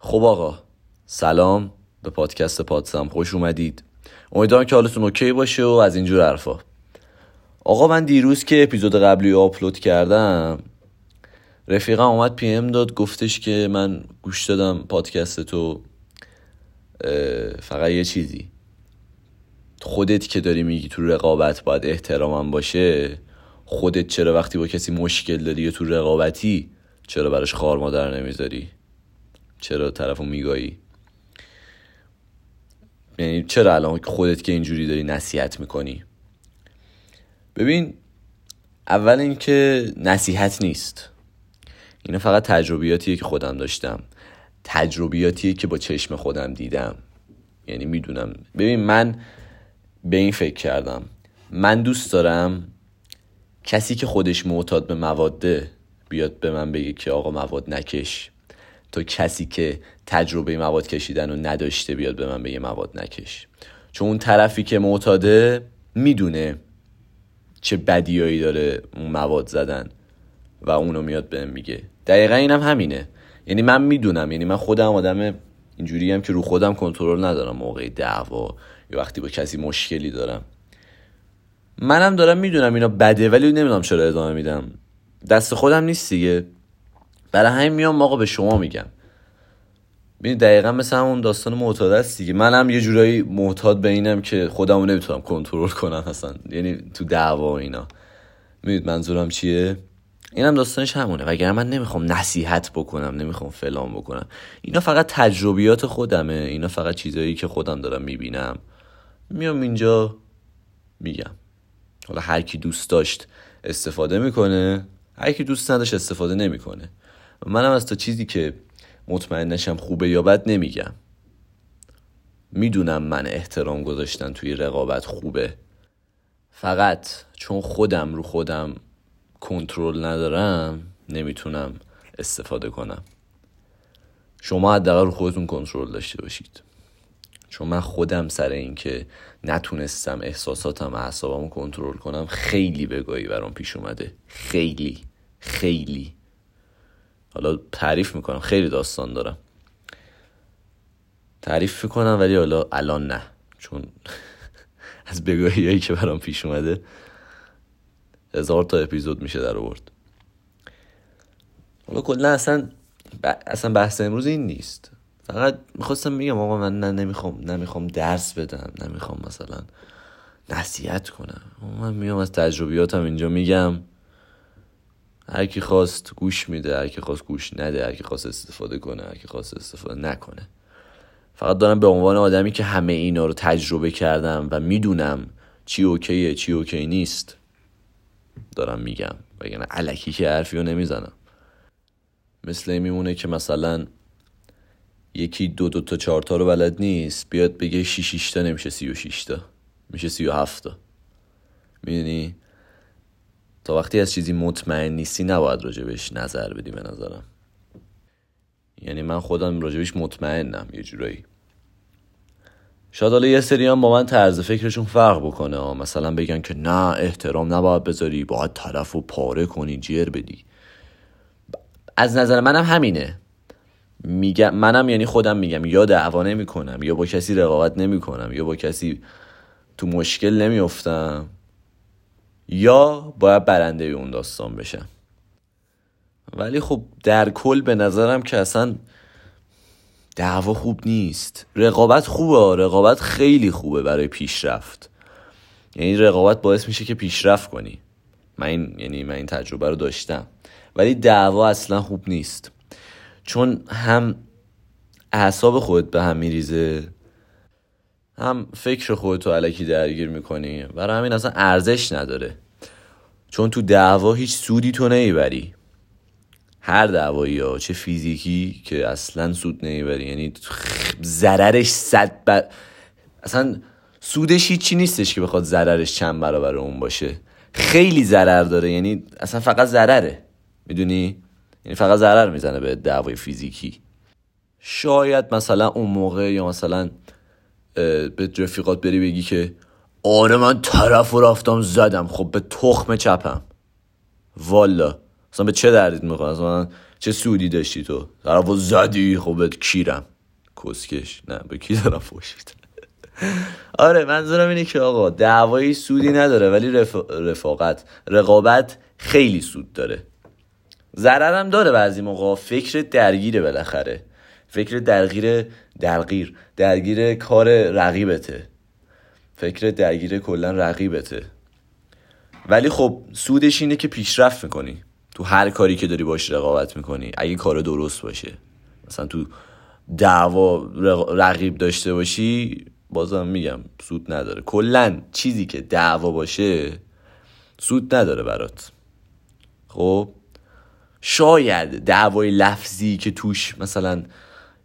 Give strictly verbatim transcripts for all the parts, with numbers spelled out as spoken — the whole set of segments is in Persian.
خب آقا، سلام، به پادکست پادسم خوش اومدید. امیدوارم که حالتون اوکی باشه و از اینجور حرفا. آقا من دیروز که اپیزود قبلی آپلود کردم، رفیقم اومد پی ام داد، گفتش که من گوش دادم پادکست تو، فقط یه چیزی، خودت که داری میگی تو رقابت باید احترامم باشه، خودت چرا وقتی با کسی مشکل داری یا تو رقابتی چرا براش خار مادر نمیذاری؟ چرا طرفو میگایی؟ یعنی چرا الان خودت که اینجوری داری نصیحت میکنی؟ ببین، اول این که نصیحت نیست، اینا فقط تجربیاتیه که خودم داشتم، تجربیاتیه که با چشم خودم دیدم. یعنی میدونم، ببین من به این فکر کردم، من دوست دارم کسی که خودش معتاد به مواده بیاد به من بگه که آقا مواد نکش، تا کسی که تجربه مواد کشیدن رو نداشته بیاد به من بگه مواد نکش. چون اون طرفی که معتاده میدونه چه بدیایی داره اون مواد زدن و اونو میاد بهم میگه. دقیقا اینم همینه. یعنی من میدونم، یعنی من خودم آدم اینجوری هم که رو خودم کنترل ندارم موقع دعوا یا وقتی با کسی مشکلی دارم. منم دارم میدونم اینا بده، ولی نمیدونم چرا ادامه میدم، دست خودم نیست دیگه. برای همین میام آقا به شما میگم. ببین دقیقاً مثل همون داستان معتاد است دیگه، منم یه جورایی معتاد به اینم که خودمو نمیتونم کنترل کنم اصلا، یعنی تو دعوا اینا. میدونید منظورم چیه؟ اینم هم داستانش همونه. وگرنه من نمیخوام نصیحت بکنم، نمیخوام فلان بکنم، اینا فقط تجربیات خودمه، اینا فقط چیزایی که خودم دارم میبینم میام اینجا میگم. حالا هر کی دوست داشت استفاده میکنه، هر کی دوست نداشت استفاده نمیکنه. منم از تا چیزی که مطمئن نشم خوبه یا بد نمیگم. میدونم من احترام گذاشتن توی رقابت خوبه، فقط چون خودم رو خودم کنترل ندارم نمیتونم استفاده کنم. شما حداقل رو خودتون کنترل داشته باشید. چون من خودم سر این که نتونستم احساساتم و اعصابمو کنترل کنم خیلی بگاهی برام پیش اومده، خیلی خیلی حالا تعریف میکنم، خیلی داستان دارم تعریف میکنم، ولی حالا الان نه، چون از بگاهی هایی که برام پیش اومده هزار تا اپیزود میشه در آورد. حالا کلا اصلا اصلا بحث امروز این نیست، فقط میخواستم میگم آقا من نه نمیخوام نمیخوام درس بدم، نمیخوام مثلا نصیحت کنم، من میام از تجربیاتم اینجا میگم. هر کی خواست گوش میده، هر کی خواست گوش نده، هر کی خواست استفاده کنه، هر کی خواست استفاده نکنه. فقط دارم به عنوان آدمی که همه اینا رو تجربه کردم و میدونم چی اوکیه چی اوکی نیست دارم میگم، وگرنه الکی که حرفی رو نمیزنم. مثل این میمونه که مثلا یکی دو دو تا چهار تا رو بلد نیست بیاد بگه شیش شیش تا نمیشه سی و شیش تا میشه سی و هفت تا. میدونی تا وقتی از چیزی مطمئن نیستی نباید راجبش نظر بدی به نظرم. یعنی من خودم راجبش مطمئنم یه جورایی. شاید حالا یه سری هم با من طرز فکرشون فرق بکنه، مثلا بگن که نه احترام نباید بذاری، باید طرف رو پاره کنی، جر بدی. از نظر منم همینه، میگم منم، یعنی خودم میگم یا دعوا نمی کنم، یا با کسی رقابت نمی کنم، یا با کسی تو مشکل نمی افتم، یا باید برنده اون داستان بشم. ولی خب در کل به نظرم که اصلا دعوا خوب نیست. رقابت خوبه، رقابت خیلی خوبه برای پیشرفت. یعنی رقابت باعث میشه که پیشرفت کنی. من این یعنی من این تجربه رو داشتم. ولی دعوا اصلا خوب نیست، چون هم اعصاب خودت به هم میریزه، هم فکر خودتو الکی درگیر میکنی. برای همین اصلا ارزش نداره، چون تو دعوا هیچ سودی تو نمیبری. هر دعوایی ها، چه فیزیکی که اصلا سود نمیبری، یعنی ضررش صد بر... اصلا سودش هیچی نیستش که بخواد ضررش چند برابر اون باشه. خیلی ضرر داره، یعنی اصلا فقط ضرره، میدونی؟ یعنی فقط ضرر میزنه به دعوای فیزیکی. شاید مثلا اون موقع یا مثلا به رفیقات بری بگی که آره من طرف رو رفتم زدم، خب به تخم چپم، والا اصلا به چه دردید میخواد؟ اصلا چه سودی داشتی تو؟ طرفو زدی خوبت کیرم کسکش. نه به کی دارم فوش میدم؟ آره منظورم اینه که آقا دعوایی سودی نداره، ولی رف... رفاقت رقابت خیلی سود داره. ضرر هم داره بعضی موقع. فکر درگیره بالاخره، فکر درگیر درگیر درگیر کار رقیبته، فکر درگیر کلا رقیبته. ولی خب سودش اینه که پیشرفت میکنی تو هر کاری که داری باش رقابت میکنی. اگه کار درست باشه، مثلا تو دعوا رقیب داشته باشی، بازم میگم سود نداره. کلا چیزی که دعوا باشه سود نداره برات. خب شاید دعوای لفظی که توش مثلا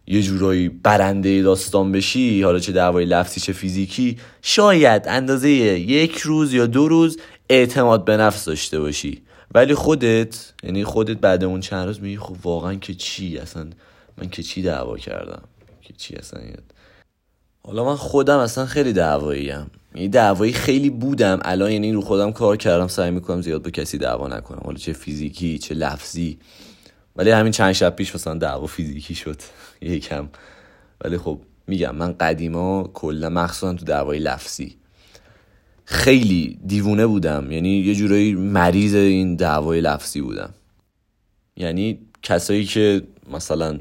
یه جورایی برنده داستان بشی، حالا چه دعوای لفظی چه فیزیکی، شاید اندازه یک روز یا دو روز اعتماد به نفس داشته باشی، ولی خودت یعنی خودت بعد اون چند روز میگی خب واقعا که چی، اصلا من که چی دعوا کردم، که چی اصلا. حالا من خودم اصلا خیلی دعوایی ام، یعنی دعوایی خیلی بودم. الان یعنی رو خودم کار کردم، سعی میکنم زیاد با کسی دعوا نکنم، حالا چه فیزیکی چه لفظی. ولی همین چند شب پیش مثلا دعوا فیزیکی شد یکم. ولی خب میگم من قدیما کلا مخصوصا تو دعوای لفظی خیلی دیوونه بودم، یعنی یه جورایی مریض این دعوای لفظی بودم. یعنی کسایی که مثلا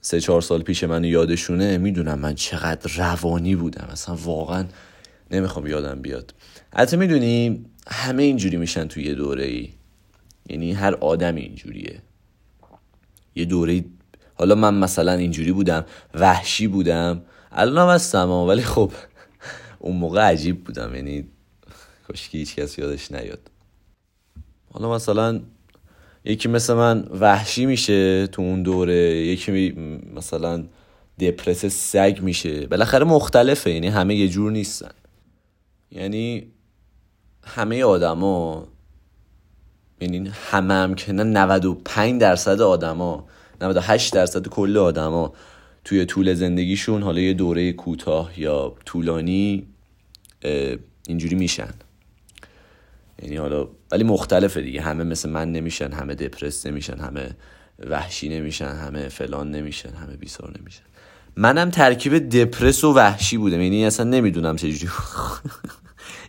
سه چهار سال پیش منو یادشونه میدونم من چقدر روانی بودم، اصلا واقعا نمیخوام یادم بیاد. حتی میدونی همه اینجوری میشن توی یه دوره‌ای، یعنی هر آدمی اینجوریه یه دوره‌ای. حالا من مثلا اینجوری بودم، وحشی بودم، الانم هستم، ولی خب اون موقع عجیب بودم، یعنی کاشکی هیچ کس یادش نیاد. حالا مثلا یکی مثل من وحشی میشه تو اون دوره، یکی مثلا دپرس سگ میشه، بالاخره مختلفه، یعنی همه یه جور نیستن. یعنی همه آدما، یعنی همه هم که نه، نود و پنج درصد آدما، نود و هشت درصد کل آدما توی طول زندگیشون حالا یه دوره کوتاه یا طولانی اینجوری میشن. یعنی حالا ولی مختلفه دیگه، همه مثل من نمیشن، همه دپرس نمیشن، همه وحشی نمیشن، همه فلان نمیشن، همه بیسار نمیشن. منم ترکیب دپرس و وحشی بودم، یعنی اصلا نمیدونم چجوری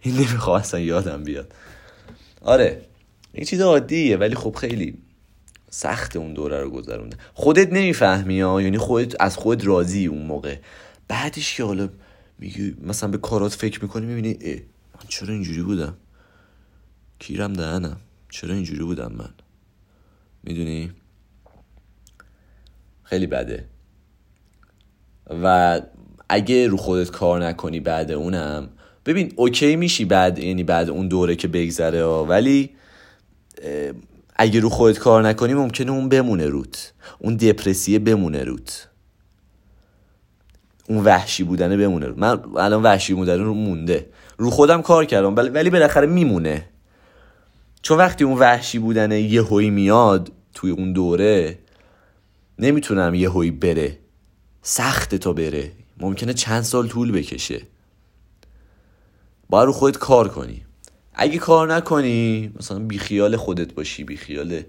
این نمیخوام اصلا یادم بیاد. آره این چیز عادیه، ولی خب خیلی سخت اون دوره رو گذرونده. خودت نمیفهمی ها، یعنی خودت از خود راضی اون موقع، بعدش که حالا میگی مثلا به کارات فکر میکنی میبینی اه من چرا اینجوری بودم، کیرم دهنم، چرا اینجوری بودم من، میدونی خیلی بده. و اگه رو خودت کار نکنی بعد اونم ببین اوکی میشی بعد، یعنی بعد اون دوره که بگذره، ولی اگه رو خودت کار نکنی ممکنه اون بمونه روت، اون دپرسیه بمونه روت، اون وحشی بودنه بمونه روت. من الان وحشی بودنه رو مونده، رو خودم کار کردم ولی بالاخره میمونه، چون وقتی اون وحشی بودنه یه هوی میاد توی اون دوره نمیتونم یه هوی بره، سخته تا بره، ممکنه چند سال طول بکشه. باید رو خودت کار کنی. اگه کار نکنی مثلا بیخیال خودت باشی، بیخیال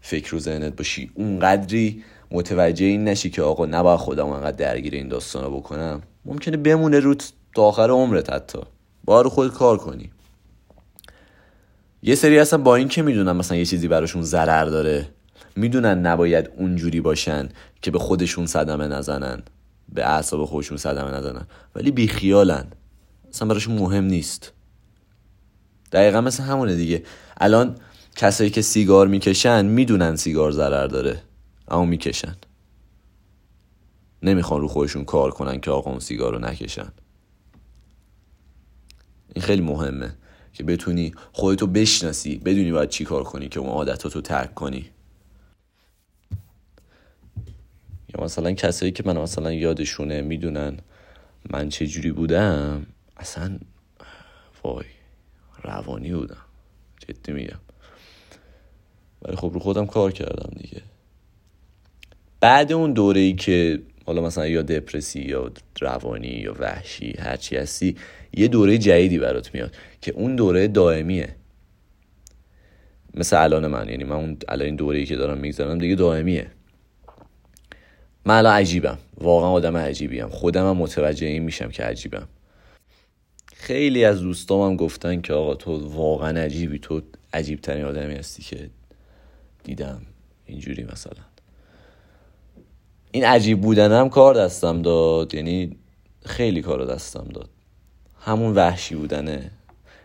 فکر و ذهنت باشی، اونقدری متوجه این نشی که آقا نباید خودم اونقدر درگیر این داستانا بکنم، ممکنه بمونه روت تا آخر عمرت. حتی باید رو خودت کار کنی. یه سری اصلا با این که میدونن مثلا یه چیزی براشون ضرر داره، میدونن نباید اونجوری باشن که به خودشون صدمه نزنن، به اعصاب خودشون صدمه نزنن، ولی بیخیالن، اصلا براشون مهم نیست. دقیقا مثل همونه دیگه. الان کسایی که سیگار میکشن میدونن سیگار ضرر داره اما میکشن، نمیخوان رو خودشون کار کنن که آقا اون سیگار رو نکشن. این خیلی مهمه که بتونی خودتو بشناسی، بدونی باید چی کار کنی که اون عادتاتو ترک کنی. یا مثلا کسایی که من مثلا یادشونه میدونن من چه جوری بودم، اصلا وای روانی بودم، جدی میگم، ولی خب رو خودم کار کردم دیگه. بعد اون دوره‌ای که حالا مثلا یا دپرسی یا روانی یا وحشی هرچی هستی، یه دوره جدیدی برات میاد که اون دوره دائمیه. مثل الان من، یعنی من اون الان این دوره‌ای که دارم میگذارم دیگه دائمیه. من الان عجیبم، واقعا آدم عجیبیم، خودم هم متوجه این میشم که عجیبم. خیلی از دوستام هم گفتن که آقا تو واقعا عجیبی، تو عجیب ترین آدمی هستی که دیدم، اینجوری مثلا. این عجیب بودنم کار دستم داد، یعنی خیلی کار دستم داد، همون وحشی بودنه.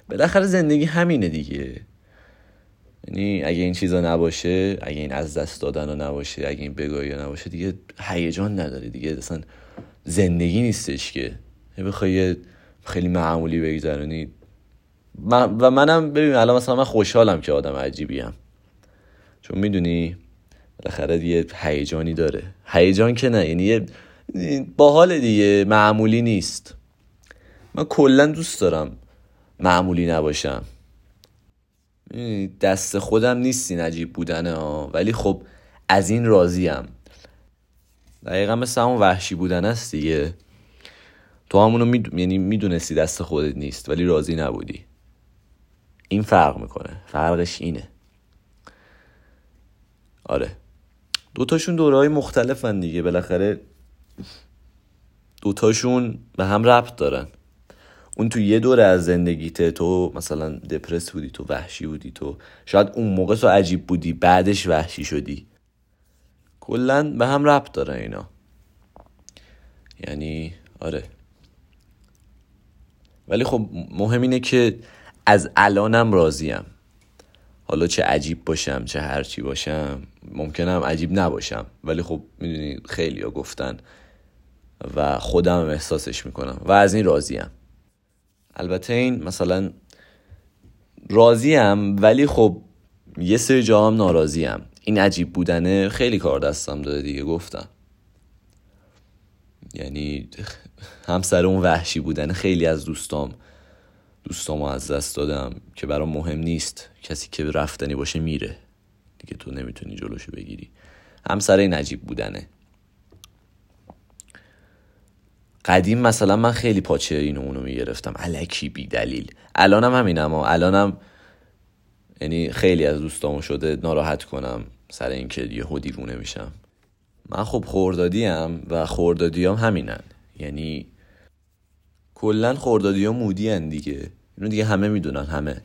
بالاخره زندگی همینه دیگه، یعنی اگه این چیزا نباشه، اگه این از دست دادنو نباشه، اگه این بگاهی نباشه، دیگه هیجان نداره دیگه، اصلا زندگی نیستش که بخوای خیلی معمولی بگذرونی. من و منم ببین الان مثلا من خوشحالم که آدم عجیبیم، چون میدونی بالاخره یه هیجانی داره. هیجان که نه، یعنی باحال دیگه، معمولی نیست. من کلا دوست دارم معمولی نباشم. دست خودم نیستین عجیب بودنه ها، ولی خب از این راضیم. دقیقا مثل همون وحشی بودن است دیگه، تو همونو می... یعنی میدونستی دست خودت نیست ولی راضی نبودی. این فرق میکنه، فرقش اینه. آره دوتاشون دوره‌های مختلفن دیگه، بالاخره دوتاشون به هم ربط دارن. اون تو یه دوره از زندگیت تو مثلا دپرس بودی، تو وحشی بودی، تو شاید اون موقع تو عجیب بودی، بعدش وحشی شدی. کلن به هم ربط دارن اینا، یعنی آره. ولی خب مهم اینه که از الانم راضیم، حالا چه عجیب باشم چه هرچی باشم. ممکنم عجیب نباشم ولی خب میدونی خیلی ها گفتن و خودم احساسش میکنم و از این راضیم. البته این مثلا راضیم ولی خب یه سری جا هم ناراضیم. این عجیب بودنه خیلی کار دستم داده دیگه، گفتم یعنی همسر اون وحشی بودن. خیلی از دوستام دوستامو از دست دادم که برام مهم نیست، کسی که رفتنی باشه میره دیگه، تو نمیتونی جلوشو بگیری. همسر این عجیب بودنه. قدیم مثلا من خیلی پاچه اینو اونو میگرفتم الکی بی دلیل. الانم همینم، الانم یعنی خیلی از دوستامو شده ناراحت کنم سر اینکه یهو دیوونه میشم. من خب خردادیم و خردادیام همینن، یعنی کلا خردادیا مودین دیگه، اینو دیگه همه میدونن. همه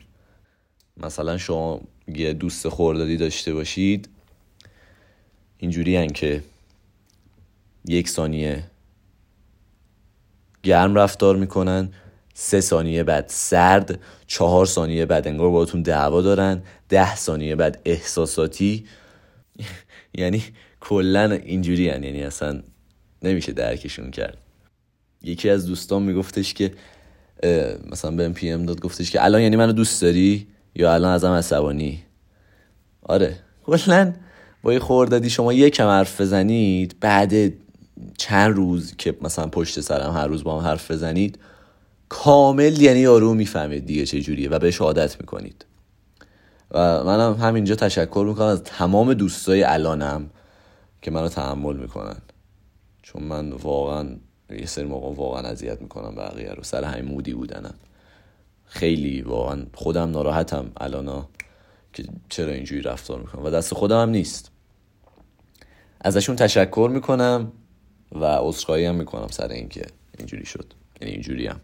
مثلا شما یه دوست خردادی داشته باشید اینجوری ان که یک ثانیه گرم رفتار میکنن، سه ثانیه بعد سرد، چهار ثانیه بعد انگار باهاتون دعوا دارن، ده ثانیه بعد احساساتی. یعنی کلا اینجوری ان، یعنی اصلا نمیشه درکشون کرد. یکی از دوستان میگفتش که مثلا بهم پی ام داد، گفتش که الان یعنی منو دوست داری یا الان ازم عصبانی؟ آره کلا با یه خوردادی شما یکم حرف بزنید، بعد چند روز که مثلا پشت سرم هر روز با هم حرف بزنید، کامل یعنی یارو میفهمید دیگه چه جوریه و بهش عادت میکنید. و منم هم همینجا تشکر میکنم از تمام دوستای الانم که منو تحمل میکنن، چون من واقعا یه سری موقع واقعا اذیت میکنم بقیه رو سر همین مودی بودنم. خیلی واقعا خودم ناراحتم الانا که چرا اینجوری رفتار میکنم و دست خودم هم نیست. ازشون تشکر میکنم و عذرخواهی هم میکنم سر اینکه اینجوری شد، یعنی اینجوری هم.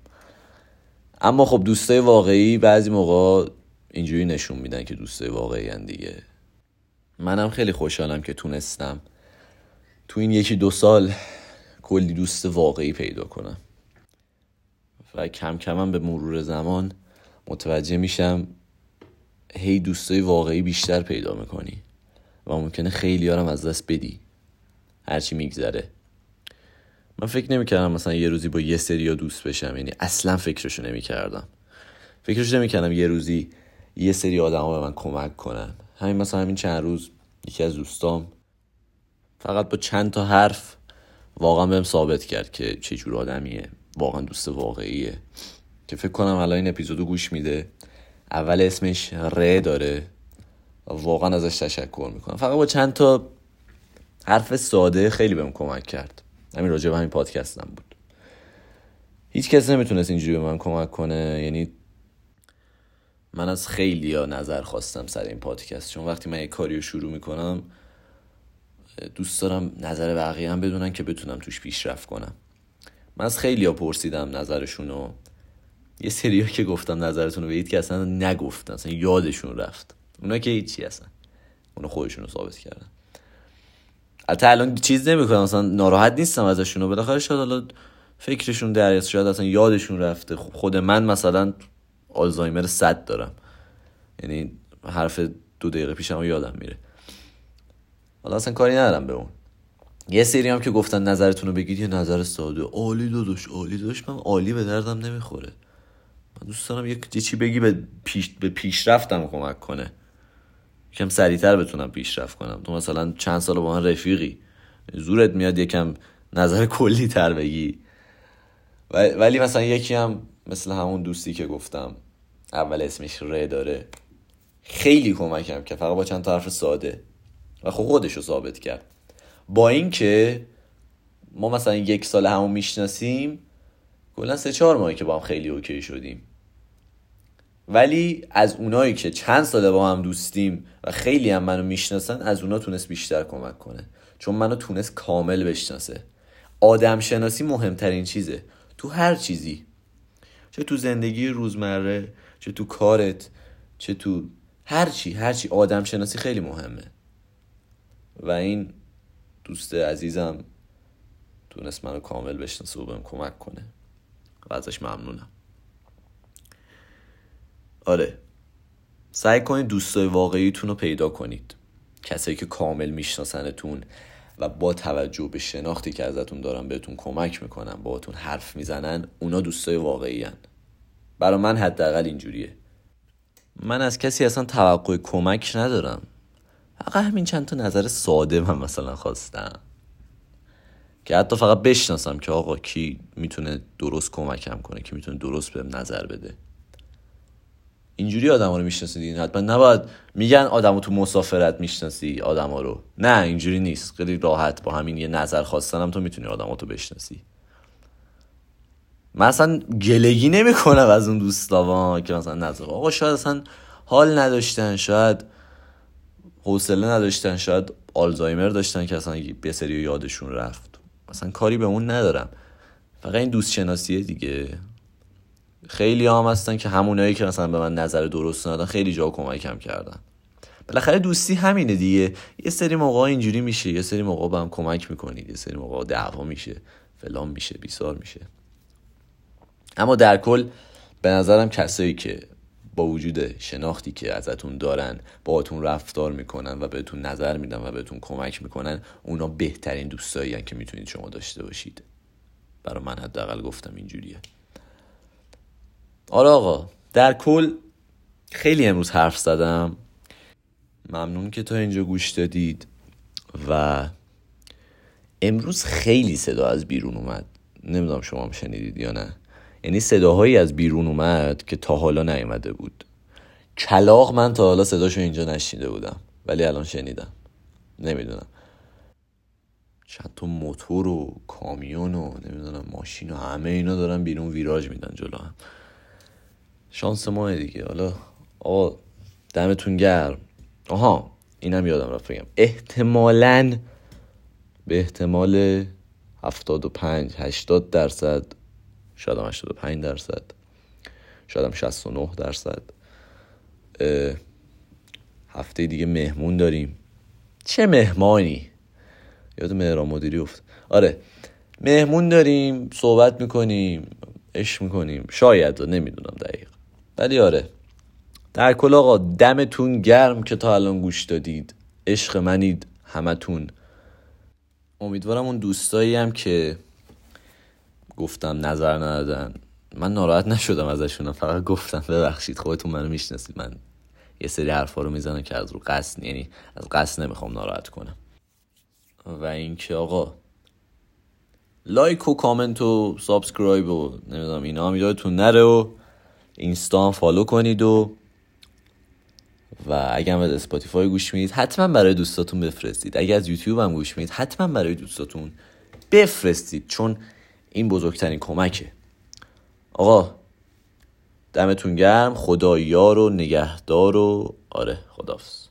اما خب دوستای واقعی بعضی موقع اینجوری نشون میدن که دوستای واقعی هم دیگه. منم خیلی خوشحالم که تونستم تو این یکی دو سال کلی دوست واقعی پیدا کنم و کم کم هم به مرور زمان متوجه میشم هی دوستای واقعی بیشتر پیدا میکنی و ممکنه خیلی هارم از دست بدی هرچی میگذره. من فکر نمیکردم مثلا یه روزی با یه سری دوست بشم، یعنی اصلا فکرشو نمیکردم فکرشو نمیکردم یه روزی یه سری آدم ها به من کمک کنن. همین مثلا همین چند روز یکی از دوستام فقط با چند تا حرف واقعا بهم ثابت کرد که چه جور آدمیه، واقعا دوست واقعیه، که فکر کنم الان این اپیزودو گوش میده. اول اسمش ر داره و واقعا ازش تشکر میکنم. فقط با چند تا حرف ساده خیلی بهم کمک کرد. همین راجع به همین پادکستم بود. هیچ کس نمیتونست اینجوری به من کمک کنه، یعنی من از خیلی ها نظر خواستم سر این پادکست، چون وقتی من یک کاری رو شروع میکنم دوست دارم نظر بقیه هم بدونن که بتونم توش پیشرفت کنم. من از خیلی ها پرسیدم نظرشونو، یه سری ها که گفتم نظرتونو بگید که اصلا نگفتن، اصلا یادشون رفت. اونا که هیچی، اصلا اونا خودشونو ثابت کردن. البته الان چیز نمیکنم، اصلا ناراحت نیستم ازشونو، بالاخره شاید حالا فکرشون درست، شاید اصلا یادشون رفته. خود من مثلا آلزایمر صد دارم، یعنی حرف دو دقیقه پیشم یادم میره. حالا اصلا کاری ندارم به اون. یه سری هم که گفتن نظرتون رو بگید، یه نظر ساده، عالی داداش، عالی داداش، من عالی به دردم نمیخوره، من دوست دارم یه چی بگی به پیش به پیشرفتم کمک کنه، یکم سریعتر بتونم پیشرفت کنم. تو مثلا چند سال با من رفیقی، زورت میاد یکم نظر کلی تر بگی. ولی مثلا یکی هم مثل همون دوستی که گفتم اول اسمش ر داره، خیلی کمکم که فقط با چند تا حرف ساده، و خب خودشو ثابت کرد. با این که ما مثلا یک سال همون میشناسیم، کلا سه چهار ماهی که با هم خیلی اوکی شدیم، ولی از اونایی که چند ساله با هم دوستیم و خیلی هم منو میشناسن، از اونا تونست بیشتر کمک کنه، چون منو تونست کامل بشناسه. آدم شناسی مهمترین چیزه تو هر چیزی، چه تو زندگی روزمره، چه تو کارت، چه تو هر چی، هر چی آدم شناسی خیلی مهمه. و این دوست عزیزم تونست منو کامل بشناسه و بهم کمک کنه و ازش ممنونم. آره، سعی کنید دوستای واقعیتون رو پیدا کنید، کسایی که کامل میشناسنتون و با توجه به شناختی که ازتون دارن بهتون کمک میکنن، باهاتون حرف میزنن، اونا دوستای واقعی ان. برای من حداقل اینجوریه. من از کسی اصلا توقع کمک ندارم، فقط همین چند تا نظر ساده من مثلا خواستم که حتی فقط بشناسم که آقا کی میتونه درست کمکم کنه، کی میتونه درست بهم نظر بده. اینجوری آدما رو میشناسید. حتما نباید میگن آدمو تو مسافرت میشناسی آدما رو، نه اینجوری نیست. خیلی راحت با همین یه نظر خواستنم تو میتونی آدما تو بشناسی. من اصلا گلگی نمیکنم از اون دوستاوا که مثلا نظر آقا شاید اصلا حال نداشتن، شاید حوصله نداشتن، شاید آلزایمر داشتن که اصلا یه سری یادشون رفت. اصلا کاری به اون ندارم، فقط این دوست شناسیه دیگه. خیلی هم هستن که همونایی که مثلا به من نظر درست ندادن خیلی جا کمکم کردن. بالاخره دوستی همینه دیگه، یه سری موقع اینجوری میشه، یه سری موقع به هم کمک میکنید، یه سری موقع دعوا میشه، فلان میشه، بیسار میشه. اما در کل به نظرم کسایی که با وجود شناختی که ازتون دارن باهاتون رفتار میکنن و بهتون نظر میدن و بهتون کمک میکنن، اونا بهترین دوستایین که میتونید شما داشته باشید. برای من حداقل گفتم اینجوریه. آره آقا، در کل خیلی امروز حرف زدم. ممنون که تا اینجا گوش دادید. و امروز خیلی صدا از بیرون اومد، نمیدونم شما هم شنیدید یا نه، یعنی صداهایی از بیرون اومد که تا حالا نیومده بود. کلاغ من تا حالا صداشو اینجا نشنیده بودم، ولی الان شنیدم. نمیدونم چند تا موتور و کامیون و نمیدونم ماشین و همه اینا دارن بیرون ویراج میدن جلو هم. شانس ماه دیگه. حالا آقا دمتون گرم. آها، اینم یادم رفت بگم، احتمالاً به احتمال هفتاد و پنج هشتاد درصد، شاید هم هشتاد و پنج درصد، شاید هم شصت و نه درصد هفته دیگه مهمون داریم. چه مهمانی، یاد مهران مدیری افت. آره، مهمون داریم، صحبت میکنیم، عشق میکنیم، شاید، نمیدونم دقیق، ولی آره. در کل آقا دمتون گرم که تا الان گوش دادید. عشق منید همتون. امیدوارم اون دوستایی هم که گفتم نظر ندادن، من ناراحت نشدم ازشون، فقط گفتم ببخشید، خودتون منو میشناسید، من یه سری حرفا رو میزنم که از رو قصد، یعنی از قصد نمیخوام ناراحت کنم. و اینکه آقا لایک و کامنت و سابسکرایب و نمیدونم اینا هم یادتون نره، و اینستا هم فالو کنید، و و اگه هم از اسپاتیفای گوش میدید حتما برای دوستاتون بفرستید. اگه از یوتیوب هم گوش میدید حتما برای دوستاتون بفرستید، چون این بزرگترین کمکه. آقا دمتون گرم، خدایا رو نگهدار و آره خداحافظ.